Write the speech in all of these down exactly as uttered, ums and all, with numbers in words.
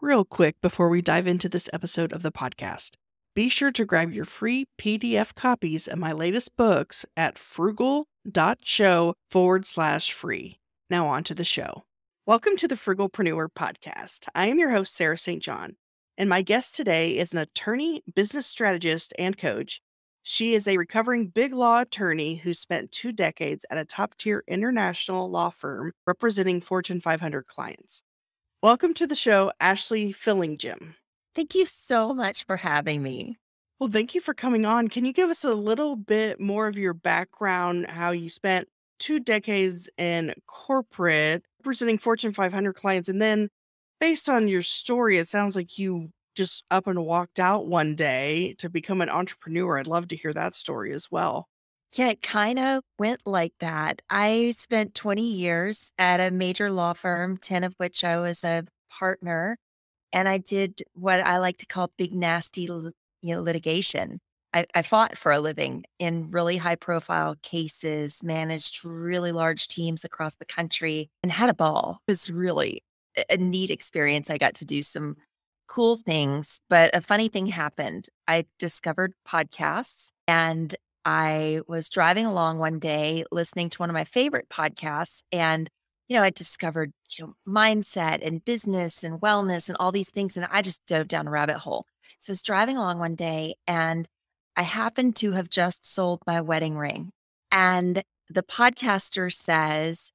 Real quick before we dive into this episode of the podcast, be sure to grab your free P D F copies of my latest books at frugal.show forward slash free. Now on to the show. Welcome to the Frugalpreneur Podcast. I am your host, Sarah Saint John, and my guest today is an attorney, business strategist, and coach. She is a recovering big law attorney who spent two decades at a top-tier international law firm representing Fortune five hundred clients. Welcome to the show, Ashley Fillingim. Thank you so much for having me. Well, thank you for coming on. Can you give us a little bit more of your background, how you spent two decades in corporate representing Fortune five hundred clients, and then based on your story, it sounds like you just up and walked out one day to become an entrepreneur. I'd love to hear that story as well. Yeah, it kind of went like that. I spent twenty years at a major law firm, ten of which I was a partner, and I did what I like to call big, nasty, you know, litigation. I, I fought for a living in really high-profile cases, managed really large teams across the country, and had a ball. It was really a neat experience. I got to do some cool things, but a funny thing happened. I discovered podcasts, and I was driving along one day listening to one of my favorite podcasts. And, you know, I discovered, you know, mindset and business and wellness and all these things. And I just dove down a rabbit hole. So I was driving along one day, and I happened to have just sold my wedding ring. And the podcaster says,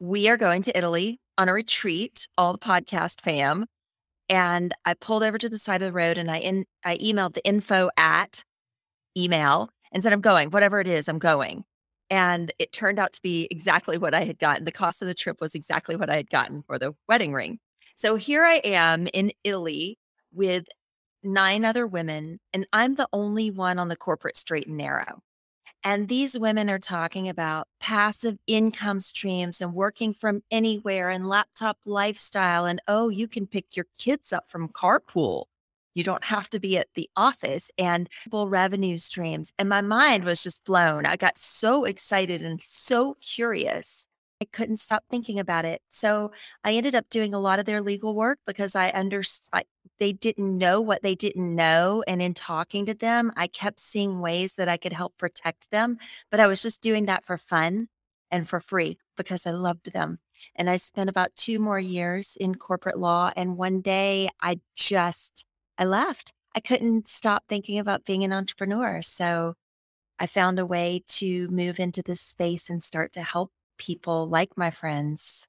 "We are going to Italy on a retreat, all the podcast fam." And I pulled over to the side of the road, and I in, I emailed the info at email and said, "I'm going, whatever it is, I'm going." And it turned out to be exactly what I had gotten. The cost of the trip was exactly what I had gotten for the wedding ring. So here I am in Italy with nine other women, and I'm the only one on the corporate straight and narrow. And these women are talking about passive income streams and working from anywhere and laptop lifestyle. And, oh, you can pick your kids up from carpool. You don't have to be at the office, and full revenue streams. And my mind was just blown. I got so excited and so curious. I couldn't stop thinking about it. So I ended up doing a lot of their legal work because I understood they didn't know what they didn't know. And in talking to them, I kept seeing ways that I could help protect them. But I was just doing that for fun and for free because I loved them. And I spent about two more years in corporate law. And one day I just, I left. I couldn't stop thinking about being an entrepreneur. So I found a way to move into this space and start to help people like my friends.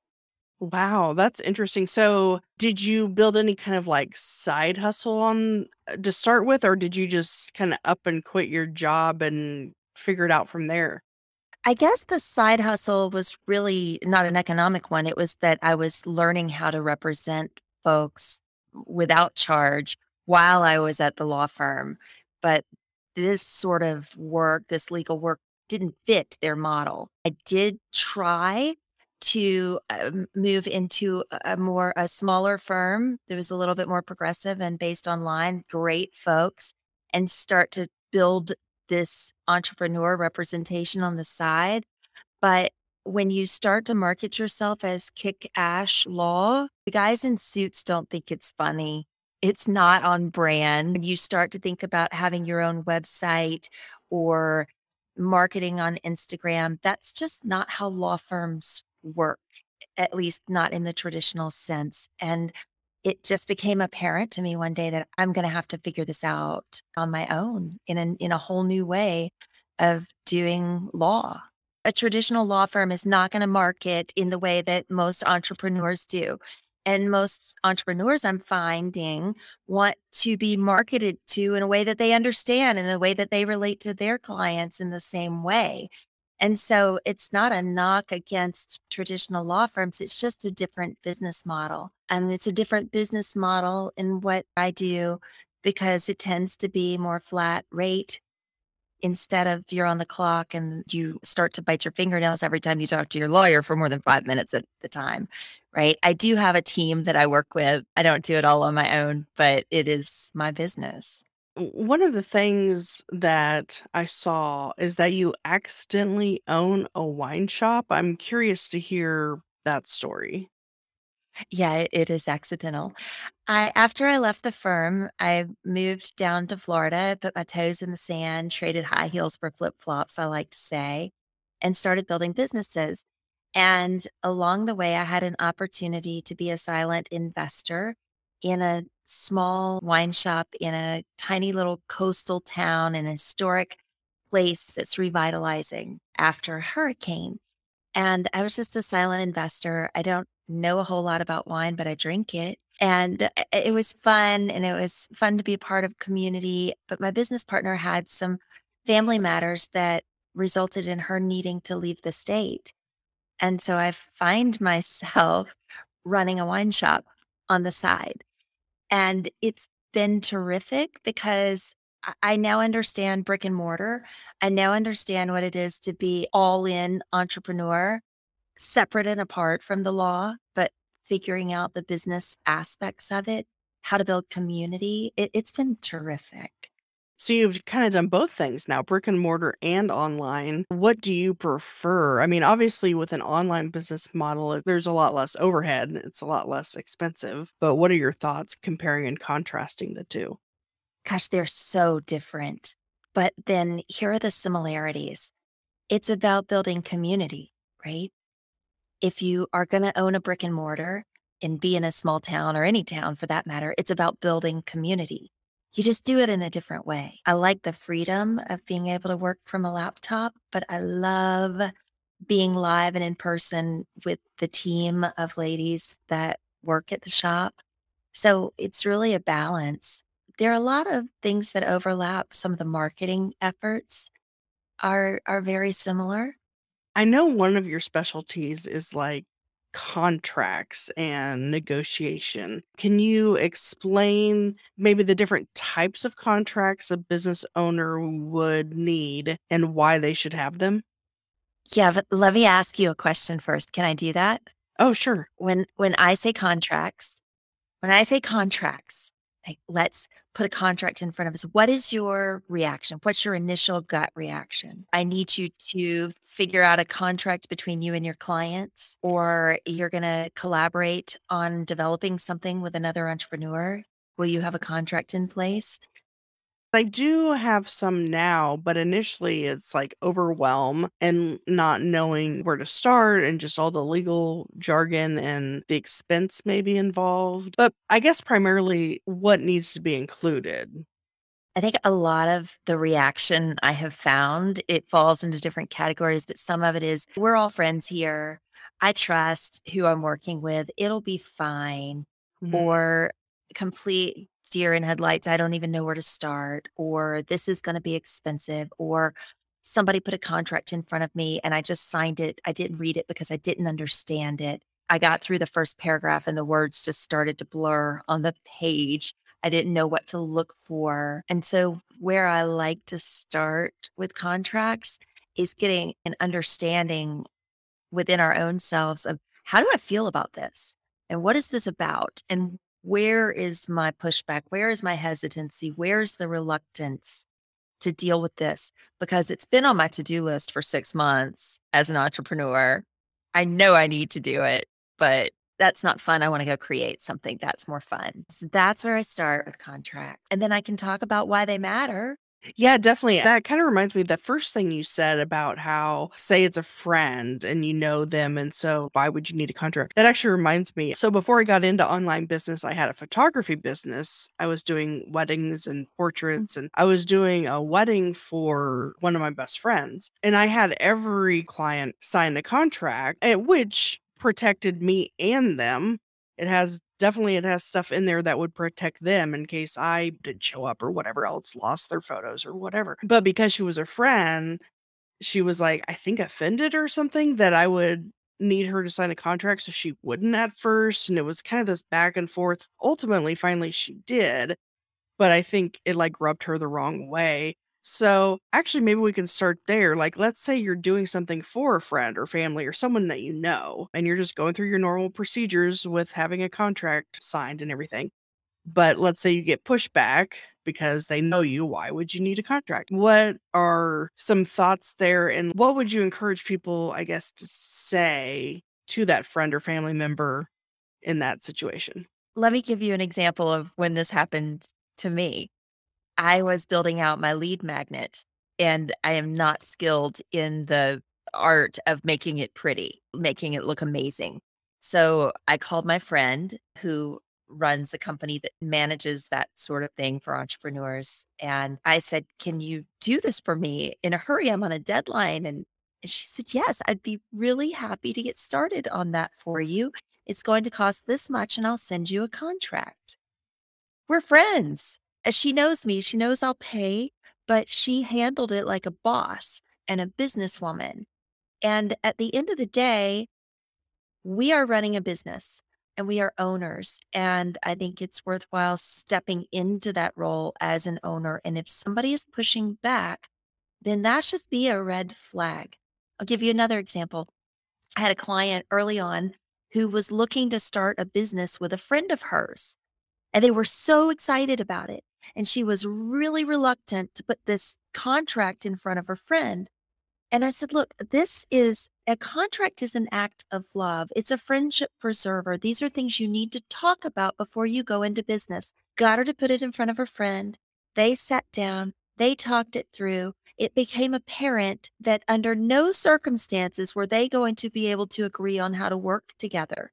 Wow, that's interesting. So did you build any kind of like side hustle on to start with, or did you just kind of up and quit your job and figure it out from there? I guess the side hustle was really not an economic one. It was that I was learning how to represent folks without charge while I was at the law firm. But this sort of work, this legal work, didn't fit their model. I did try to um, move into a more, a smaller firm that was a little bit more progressive and based online, great folks, and start to build this entrepreneur representation on the side. But when you start to market yourself as Kick Ash Law, the guys in suits don't think it's funny. It's not on brand. When you start to think about having your own website or marketing on Instagram, that's just not how law firms work, at least not in the traditional sense. And it just became apparent to me one day that I'm going to have to figure this out on my own in an, in a whole new way of doing law. A traditional law firm is not going to market in the way that most entrepreneurs do. And most entrepreneurs, I'm finding, want to be marketed to in a way that they understand, in a way that they relate to their clients in the same way. And so it's not a knock against traditional law firms. It's just a different business model. And it's a different business model in what I do because it tends to be more flat rate instead of you're on the clock and you start to bite your fingernails every time you talk to your lawyer for more than five minutes at the time, right? I do have a team that I work with. I don't do it all on my own, but it is my business. One of the things that I saw is that you accidentally own a wine shop. I'm curious to hear that story. Yeah, it, it is accidental. I after I left the firm, I moved down to Florida, put my toes in the sand, traded high heels for flip-flops, I like to say, and started building businesses. And along the way, I had an opportunity to be a silent investor in a small wine shop in a tiny little coastal town, an historic place that's revitalizing after a hurricane. And I was just a silent investor. I don't know a whole lot about wine, but I drink it. And i- it was fun, and it was fun to be a part of community. But my business partner had some family matters that resulted in her needing to leave the state. And so I find myself running a wine shop on the side. And it's been terrific because I I now understand brick and mortar. I now understand what it is to be all in entrepreneur, separate and apart from the law, but figuring out the business aspects of it, how to build community. It, it's been terrific. So you've kind of done both things now, brick and mortar and online. What do you prefer? I mean, obviously with an online business model, it- there's a lot less overhead, it's a lot less expensive. But what are your thoughts comparing and contrasting the two? Gosh, they're so different. But then here are the similarities. It's about building community, right? If you are going to own a brick and mortar and be in a small town or any town for that matter, it's about building community. You just do it in a different way. I like the freedom of being able to work from a laptop, but I love being live and in person with the team of ladies that work at the shop. So it's really a balance. There are a lot of things that overlap. Some of the marketing efforts are are very similar. I know one of your specialties is like contracts and negotiation. Can you explain maybe the different types of contracts a business owner would need and why they should have them? Yeah, but let me ask you a question first. Can I do that? Oh, sure. When when I say contracts, when I say contracts, like let's put a contract in front of us. What is your reaction? What's your initial gut reaction? I need you to figure out a contract between you and your clients, or you're going to collaborate on developing something with another entrepreneur. Will you have a contract in place? I do have some now, but initially it's like overwhelm and not knowing where to start and just all the legal jargon and the expense maybe involved. But I guess primarily what needs to be included. I think a lot of the reaction I have found, it falls into different categories, but some of it is we're all friends here. I trust who I'm working with. It'll be fine. Mhm. Or complete deer in headlights. I don't even know where to start. Or this is going to be expensive. Or somebody put a contract in front of me and I just signed it. I didn't read it because I didn't understand it. I got through the first paragraph and the words just started to blur on the page. I didn't know what to look for. And so, where I like to start with contracts is getting an understanding within our own selves of how do I feel about this? And what is this about? And where is my pushback? Where is my hesitancy? Where's the reluctance to deal with this? Because it's been on my to do list for six months as an entrepreneur. I know I need to do it, but that's not fun. I want to go create something that's more fun. So that's where I start with contracts. And then I can talk about why they matter. Yeah, definitely. That kind of reminds me of the first thing you said about how, say, it's a friend and you know them. And so, why would you need a contract? That actually reminds me. So, before I got into online business, I had a photography business. I was doing weddings and portraits, and I was doing a wedding for one of my best friends. And I had every client sign a contract, eh, which protected me and them. It has definitely it has stuff in there that would protect them in case I didn't show up or whatever else, lost their photos or whatever. But because she was a friend, she was like, I think offended or something that I would need her to sign a contract so she wouldn't at first. And it was kind of this back and forth. Ultimately, finally she did, but I think it like rubbed her the wrong way. So actually, maybe we can start there. Like, let's say you're doing something for a friend or family or someone that you know, and you're just going through your normal procedures with having a contract signed and everything. But let's say you get pushback because they know you. Why would you need a contract? What are some thoughts there? And what would you encourage people, I guess, to say to that friend or family member? in that situation. Let me give you an example of when this happened to me. I was building out my lead magnet, and I am not skilled in the art of making it pretty, making it look amazing. So I called my friend who runs a company that manages that sort of thing for entrepreneurs. And I said, can you do this for me in a hurry? I'm on a deadline. And she said, yes, I'd be really happy to get started on that for you. It's going to cost this much and I'll send you a contract. We're friends. As she knows me, she knows I'll pay, but she handled it like a boss and a businesswoman. And at the end of the day, we are running a business and we are owners. And I think it's worthwhile stepping into that role as an owner. And if somebody is pushing back, then that should be a red flag. I'll give you another example. I had a client early on who was looking to start a business with a friend of hers, and they were so excited about it. And she was really reluctant to put this contract in front of her friend. And I said, look, this is a contract is an act of love. It's a friendship preserver. These are things you need to talk about before you go into business. Got her to put it in front of her friend. They sat down. They talked it through. It became apparent that under no circumstances were they going to be able to agree on how to work together.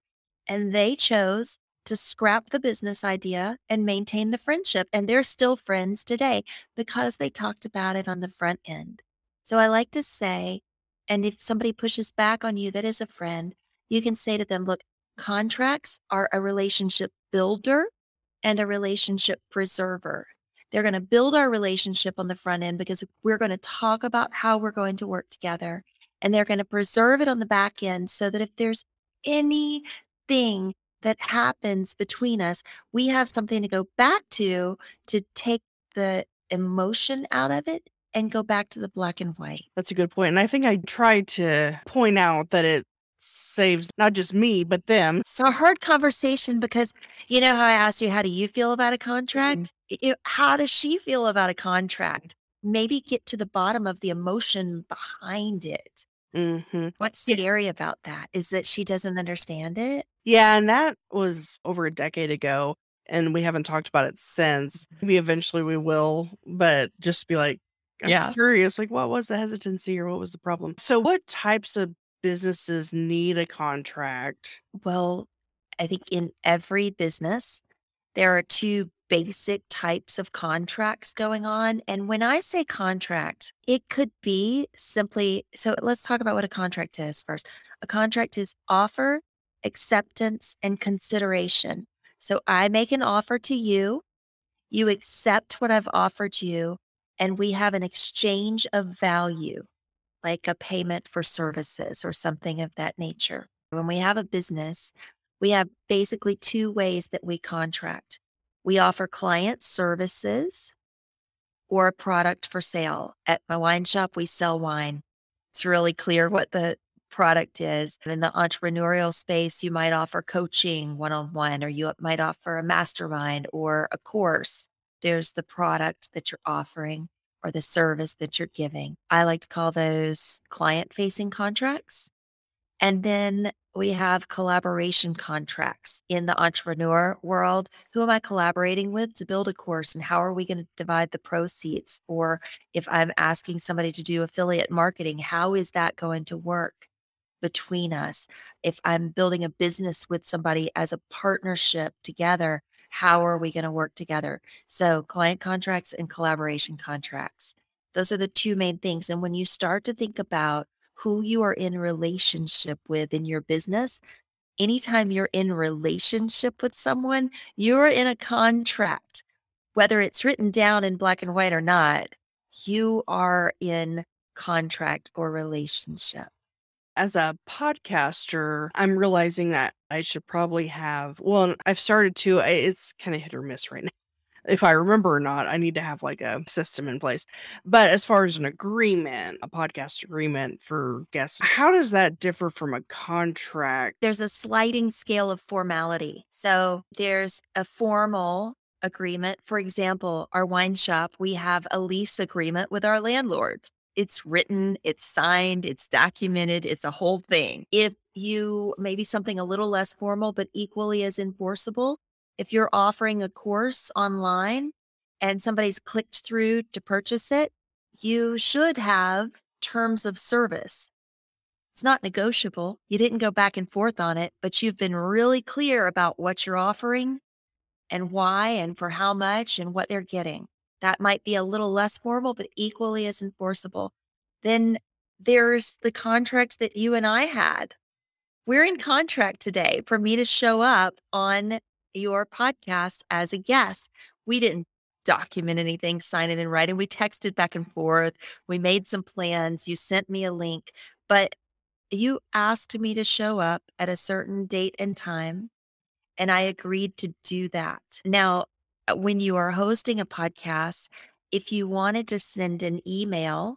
And they chose to scrap the business idea and maintain the friendship. And they're still friends today because they talked about it on the front end. So I like to say, and if somebody pushes back on you that is a friend, you can say to them, look, contracts are a relationship builder and a relationship preserver. They're going to build our relationship on the front end because we're going to talk about how we're going to work together, and they're going to preserve it on the back end so that if there's anything that happens between us, we have something to go back to, to take the emotion out of it and go back to the black and white. That's a good point. And I think I tried to point out that it saves not just me, but them. It's a hard conversation because, you know how I asked you, how do you feel about a contract? Mm-hmm. It, how does she feel about a contract? Maybe get to the bottom of the emotion behind it. Mm-hmm. What's scary yeah. about that is that she doesn't understand it. Yeah, and that was over a decade ago, and we haven't talked about it since. Maybe eventually we will, but just be like, I'm yeah. curious, like, what was the hesitancy or what was the problem? So what types of businesses need a contract? Well, I think in every business, there are two basic types of contracts going on. And when I say contract, it could be simply, so let's talk about what a contract is first. A contract is offer, acceptance, and consideration. So I make an offer to you, you accept what I've offered you, and we have an exchange of value, like a payment for services or something of that nature. When we have a business, we have basically two ways that we contract. We offer client services or a product for sale. At my wine shop, we sell wine. It's really clear what the product is. In the entrepreneurial space, you might offer coaching one-on-one, or you might offer a mastermind or a course. There's the product that you're offering or the service that you're giving. I like to call those client-facing contracts. And then we have collaboration contracts. In the entrepreneur world, who am I collaborating with to build a course, and how are we going to divide the proceeds? Or if I'm asking somebody to do affiliate marketing, how is that going to work between us? If I'm building a business with somebody as a partnership together, how are we going to work together? So client contracts and collaboration contracts. Those are the two main things. And when you start to think about who you are in relationship with in your business, anytime you're in relationship with someone, you're in a contract. Whether it's written down in black and white or not, you are in contract or relationship. As a podcaster, I'm realizing that I should probably have, well, I've started to, it's kind of hit or miss right now. If I remember or not, I need to have like a system in place. But as far as an agreement, a podcast agreement for guests, how does that differ from a contract? There's a sliding scale of formality. So there's a formal agreement. For example, our wine shop, we have a lease agreement with our landlord. It's written, it's signed, it's documented, it's a whole thing. If you maybe something a little less formal, but equally as enforceable. If you're offering a course online and somebody's clicked through to purchase it, you should have terms of service. It's not negotiable. You didn't go back and forth on it, but you've been really clear about what you're offering and why and for how much and what they're getting. That might be a little less formal, but equally as enforceable. Then there's the contract that you and I had. We're in contract today for me to show up on your podcast as a guest. We didn't document anything, sign it in writing. We texted back and forth. We made some plans. You sent me a link, but you asked me to show up at a certain date and time, and I agreed to do that. Now, when you are hosting a podcast, if you wanted to send an email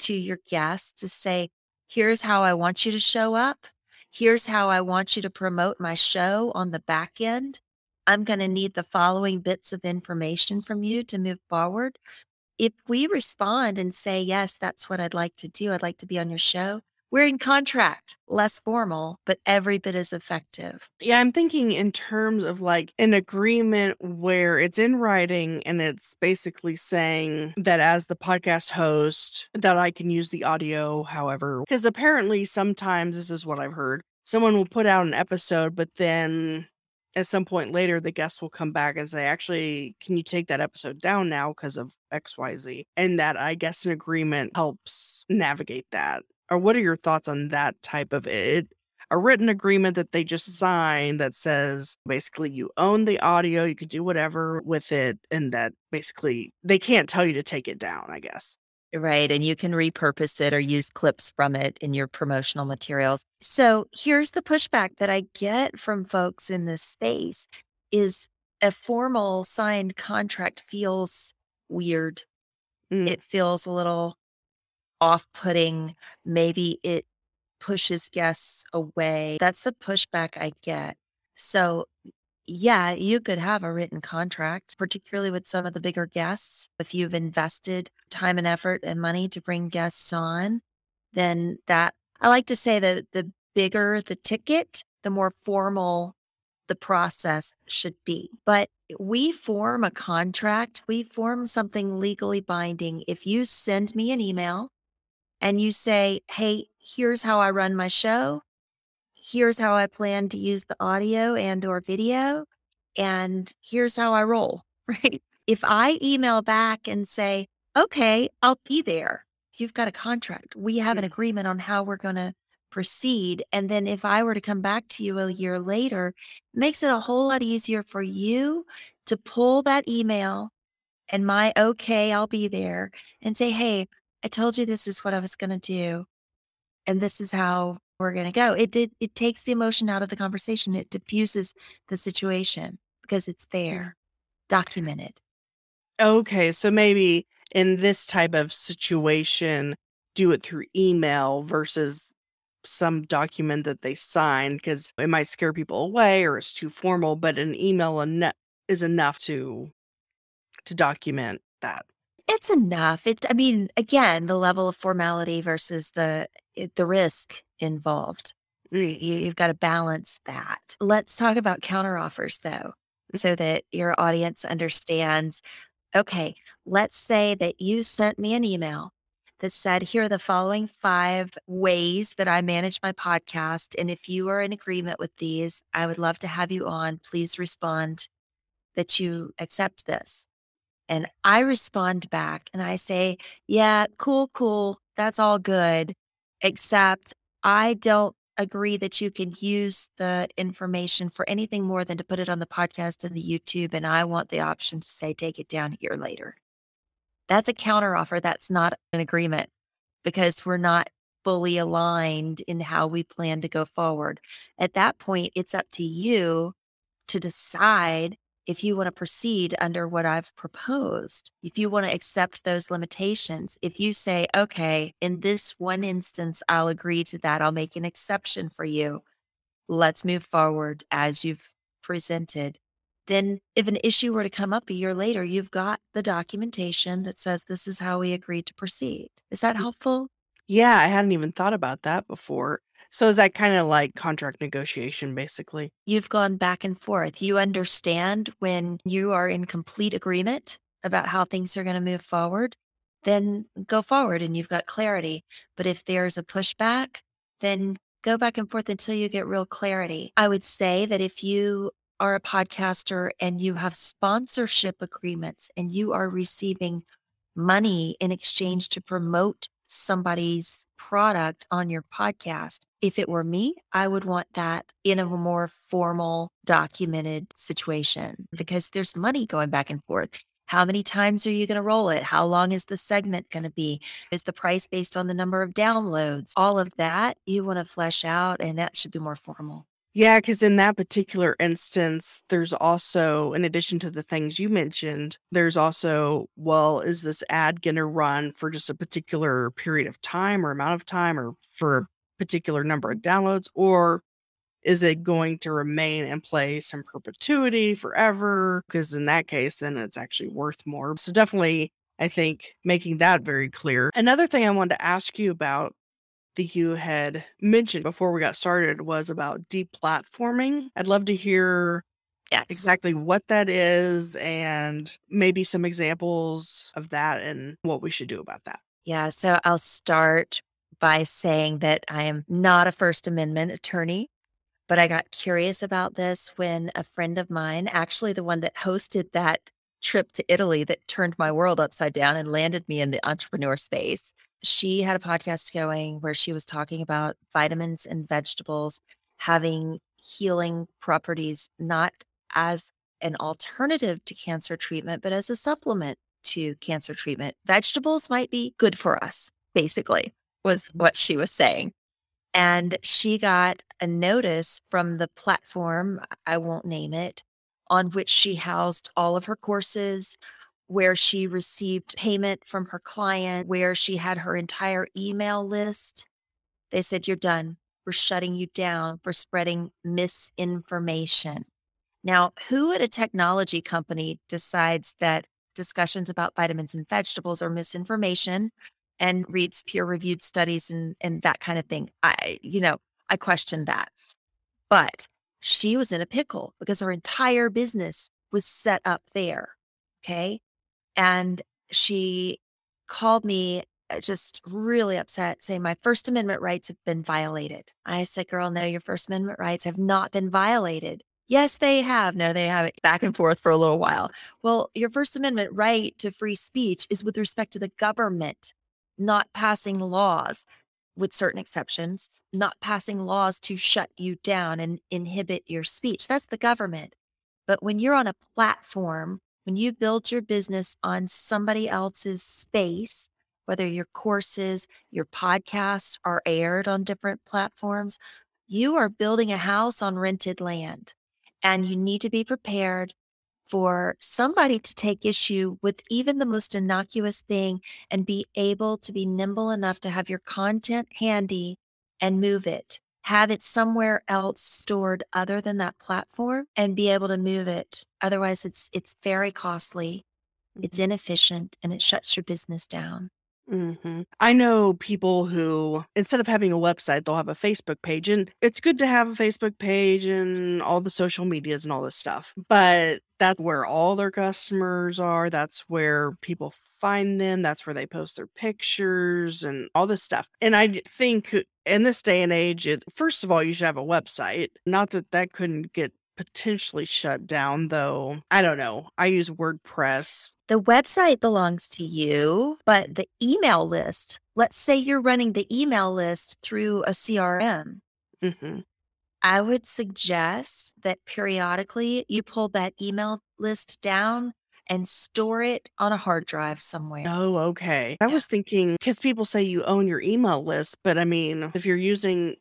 to your guest to say, here's how I want you to show up. Here's how I want you to promote my show on the back end. I'm going to need the following bits of information from you to move forward. If we respond and say, yes, that's what I'd like to do. I'd like to be on your show. We're in contract, less formal, but every bit as effective. Yeah, I'm thinking in terms of like an agreement where it's in writing and it's basically saying that as the podcast host that I can use the audio, however, because apparently sometimes this is what I've heard. Someone will put out an episode, but then at some point later, the guest will come back and say, actually, can you take that episode down now because of X Y Z? And that, I guess, an agreement helps navigate that. Or what are your thoughts on that type of it? A written agreement that they just sign that says basically you own the audio, you can do whatever with it, and that basically they can't tell you to take it down, I guess. Right. And you can repurpose it or use clips from it in your promotional materials. So here's the pushback that I get from folks in this space is a formal signed contract feels weird. Mm. It feels a little off-putting, maybe it pushes guests away. That's the pushback I get. So yeah, you could have a written contract, particularly with some of the bigger guests. If you've invested time and effort and money to bring guests on, then that, I like to say that the bigger the ticket, the more formal the process should be. But we form a contract, we form something legally binding. If you send me an email, and you say, hey, here's how I run my show. Here's how I plan to use the audio and or video. And here's how I roll, right? If I email back and say, okay, I'll be there. You've got a contract. We have an agreement on how we're going to proceed. And then if I were to come back to you a year later, it makes it a whole lot easier for you to pull that email and my okay, I'll be there and say, hey, I told you this is what I was going to do, and this is how we're going to go. It did. It takes the emotion out of the conversation. It diffuses the situation because it's there, documented. Okay, so maybe in this type of situation, do it through email versus some document that they sign because it might scare people away or it's too formal. But an email en- is enough to to document that. It's enough. It, I mean, again, the level of formality versus the the risk involved. You, you've got to balance that. Let's talk about counteroffers, though, so that your audience understands. Okay, let's say that you sent me an email that said, here are the following five ways that I manage my podcast. And if you are in agreement with these, I would love to have you on. Please respond that you accept this. And I respond back and I say, yeah, cool, cool. That's all good. Except I don't agree that you can use the information for anything more than to put it on the podcast and the YouTube. And I want the option to say, take it down a year later. That's a counteroffer. That's not an agreement because we're not fully aligned in how we plan to go forward. At that point, it's up to you to decide if you want to proceed under what I've proposed, if you want to accept those limitations, if you say, okay, in this one instance, I'll agree to that. I'll make an exception for you. Let's move forward as you've presented. Then if an issue were to come up a year later, you've got the documentation that says this is how we agreed to proceed. Is that helpful? Yeah, I hadn't even thought about that before. So is that kind of like contract negotiation, basically? You've gone back and forth. You understand when you are in complete agreement about how things are going to move forward, then go forward and you've got clarity. But if there's a pushback, then go back and forth until you get real clarity. I would say that if you are a podcaster and you have sponsorship agreements and you are receiving money in exchange to promote somebody's product on your podcast, if it were me, I would want that in a more formal, documented situation, because there's money going back and forth. How many times are you going to roll it? How long is the segment going to be? Is the price based on the number of downloads? All of that you want to flesh out, and that should be more formal. Yeah, because in that particular instance, there's also, in addition to the things you mentioned, there's also, well, is this ad going to run for just a particular period of time or amount of time or for a particular number of downloads? Or is it going to remain in place in perpetuity forever? Because in that case, then it's actually worth more. So definitely, I think making that very clear. Another thing I wanted to ask you about that you had mentioned before we got started was about deplatforming. I'd love to hear yes. exactly what that is and maybe some examples of that and what we should do about that. Yeah, so I'll start by saying that I am not a First Amendment attorney. But I got curious about this when a friend of mine, actually the one that hosted that trip to Italy that turned my world upside down and landed me in the entrepreneur space, she had a podcast going where she was talking about vitamins and vegetables having healing properties, not as an alternative to cancer treatment, but as a supplement to cancer treatment. Vegetables might be good for us, basically, was what she was saying. And she got a notice from the platform, I won't name it, on which she housed all of her courses, where she received payment from her client, where she had her entire email list. They said, "You're done. We're shutting you down for spreading misinformation." Now, who at a technology company decides that discussions about vitamins and vegetables are misinformation and reads peer-reviewed studies and, and that kind of thing? I, you know, I questioned that. But she was in a pickle because her entire business was set up there, okay? And she called me just really upset, saying, "My First Amendment rights have been violated." I said, "Girl, no, your First Amendment rights have not been violated." "Yes, they have." "No, they haven't." Back and forth for a little while. "Well, your First Amendment right to free speech is with respect to the government not passing laws, with certain exceptions, not passing laws to shut you down and inhibit your speech. That's the government. But when you're on a platform, when you build your business on somebody else's space, whether your courses, your podcasts are aired on different platforms, you are building a house on rented land. And you need to be prepared for somebody to take issue with even the most innocuous thing and be able to be nimble enough to have your content handy and move it, have it somewhere else stored other than that platform and be able to move it. Otherwise, it's it's very costly, mm-hmm. it's inefficient, and it shuts your business down." Mm-hmm. I know people who, instead of having a website, they'll have a Facebook page. And it's good to have a Facebook page and all the social medias and all this stuff. But that's where all their customers are. That's where people find them. That's where they post their pictures and all this stuff. And I think in this day and age, it, first of all, you should have a website. Not that that couldn't get potentially shut down, though. I don't know. I use WordPress. The website belongs to you, but the email list, let's say you're running the email list through a C R M. Mm-hmm. I would suggest that periodically you pull that email list down and store it on a hard drive somewhere. Oh, okay. I yeah. was thinking, because people say you own your email list, but I mean, if you're using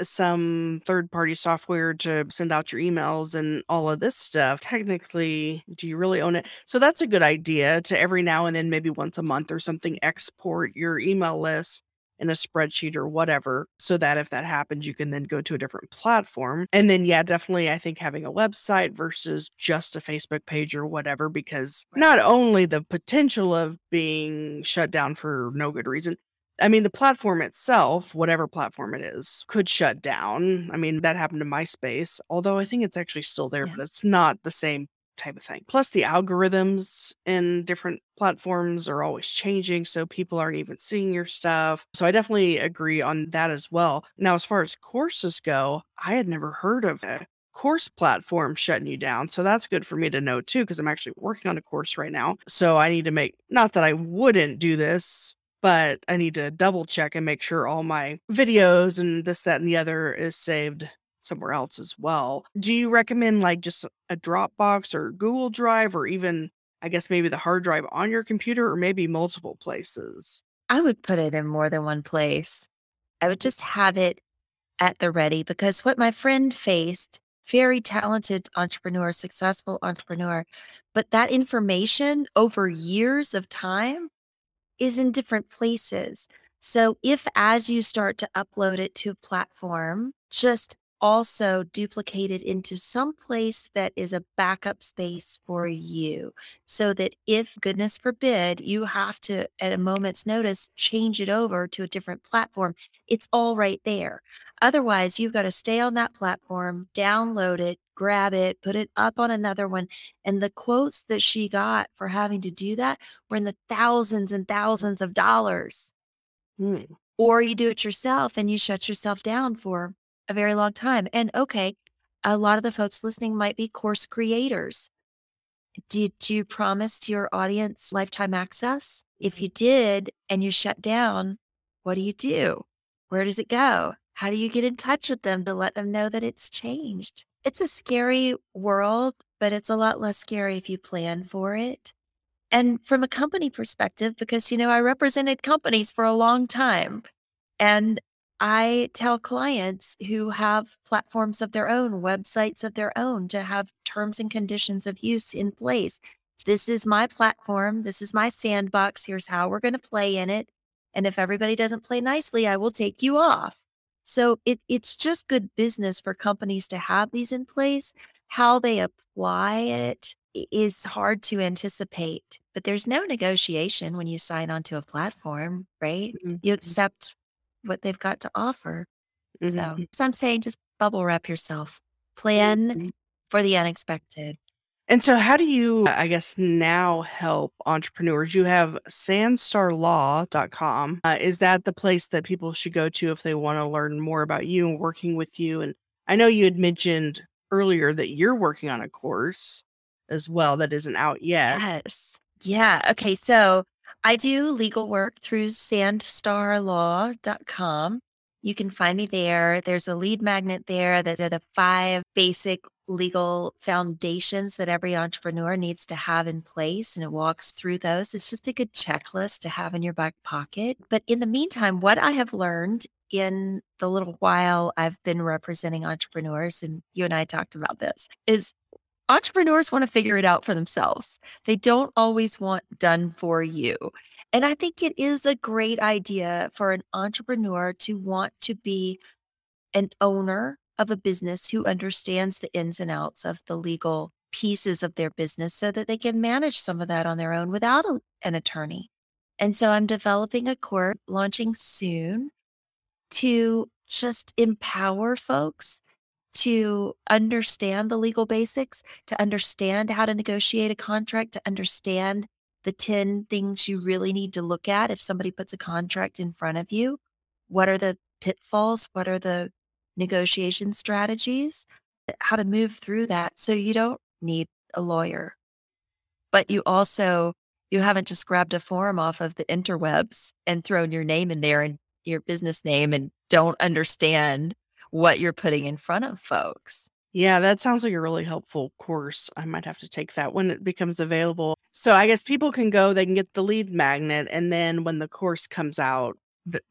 some third-party software to send out your emails and all of this stuff, technically, do you really own it? So that's a good idea to every now and then, maybe once a month or something, export your email list in a spreadsheet or whatever, so that if that happens, you can then go to a different platform. And then, yeah, definitely, I think having a website versus just a Facebook page or whatever, because not only the potential of being shut down for no good reason, I mean, the platform itself, whatever platform it is, could shut down. I mean, that happened to MySpace, although I think it's actually still there, yeah. but it's not the same type of thing. Plus, the algorithms in different platforms are always changing, so people aren't even seeing your stuff. So I definitely agree on that as well. Now, as far as courses go, I had never heard of a course platform shutting you down. So that's good for me to know too, because I'm actually working on a course right now. So I need to make, not that I wouldn't do this, but I need to double check and make sure all my videos and this, that, and the other is saved somewhere else as well. Do you recommend like just a Dropbox or Google Drive, or even, I guess, maybe the hard drive on your computer, or maybe multiple places? I would put it in more than one place. I would just have it at the ready, because what my friend faced, very talented entrepreneur, successful entrepreneur, but that information over years of time is in different places. So if as you start to upload it to a platform, just also duplicate it into some place that is a backup space for you, so that if, goodness forbid, you have to, at a moment's notice, change it over to a different platform, it's all right there. Otherwise, you've got to stay on that platform, download it, grab it, put it up on another one. And the quotes that she got for having to do that were in the thousands and thousands of dollars. Mm. Or you do it yourself and you shut yourself down for a very long time. And okay, a lot of the folks listening might be course creators. Did you promise to your audience lifetime access? If you did and you shut down, what do you do? Where does it go? How do you get in touch with them to let them know that it's changed? It's a scary world, but it's a lot less scary if you plan for it. And from a company perspective, because, you know, I represented companies for a long time, and I tell clients who have platforms of their own, websites of their own, to have terms and conditions of use in place. This is my platform. This is my sandbox. Here's how we're going to play in it. And if everybody doesn't play nicely, I will take you off. So it, it's just good business for companies to have these in place. How they apply it is hard to anticipate, but there's no negotiation when you sign onto a platform, right? Mm-hmm. You accept what they've got to offer. Mm-hmm. So, so I'm saying just bubble wrap yourself, plan mm-hmm. for the unexpected. And so how do you, I guess, now help entrepreneurs? You have Sandstar Law dot com. Uh, is that the place that people should go to if they want to learn more about you and working with you? And I know you had mentioned earlier that you're working on a course as well that isn't out yet. Yes. Yeah. Okay. So I do legal work through Sandstar Law dot com. You can find me there. There's a lead magnet there. Those are the five basic legal foundations that every entrepreneur needs to have in place, and it walks through those. It's just a good checklist to have in your back pocket. But in the meantime, what I have learned in the little while I've been representing entrepreneurs, and you and I talked about this, is entrepreneurs want to figure it out for themselves. They don't always want done for you. And I think it is a great idea for an entrepreneur to want to be an owner of a business who understands the ins and outs of the legal pieces of their business, so that they can manage some of that on their own without a, an attorney. And so I'm developing a course launching soon to just empower folks to understand the legal basics, to understand how to negotiate a contract, to understand the ten things you really need to look at if somebody puts a contract in front of you. What are the pitfalls? What are the negotiation strategies? How to move through that so you don't need a lawyer. But you also, you haven't just grabbed a form off of the interwebs and thrown your name in there and your business name and don't understand what you're putting in front of folks. Yeah, that sounds like a really helpful course. I might have to take that when it becomes available. So I guess people can go, they can get the lead magnet, and then when the course comes out,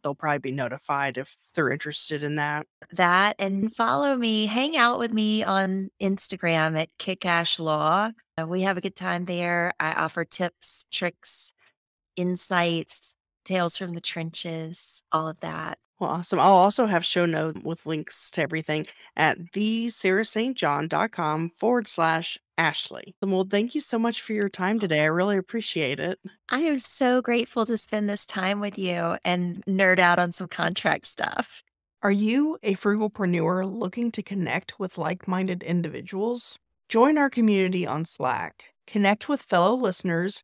they'll probably be notified if they're interested in that. That, and follow me, hang out with me on Instagram at Kick Ash Law. We have a good time there. I offer tips, tricks, insights, Tales from the Trenches, all of that. Well, awesome. I'll also have show notes with links to everything at thesarahstjohn.com forward slash Ashley. Well, thank you so much for your time today. I really appreciate it. I am so grateful to spend this time with you and nerd out on some contract stuff. Are you a frugalpreneur looking to connect with like-minded individuals? Join our community on Slack. Connect with fellow listeners,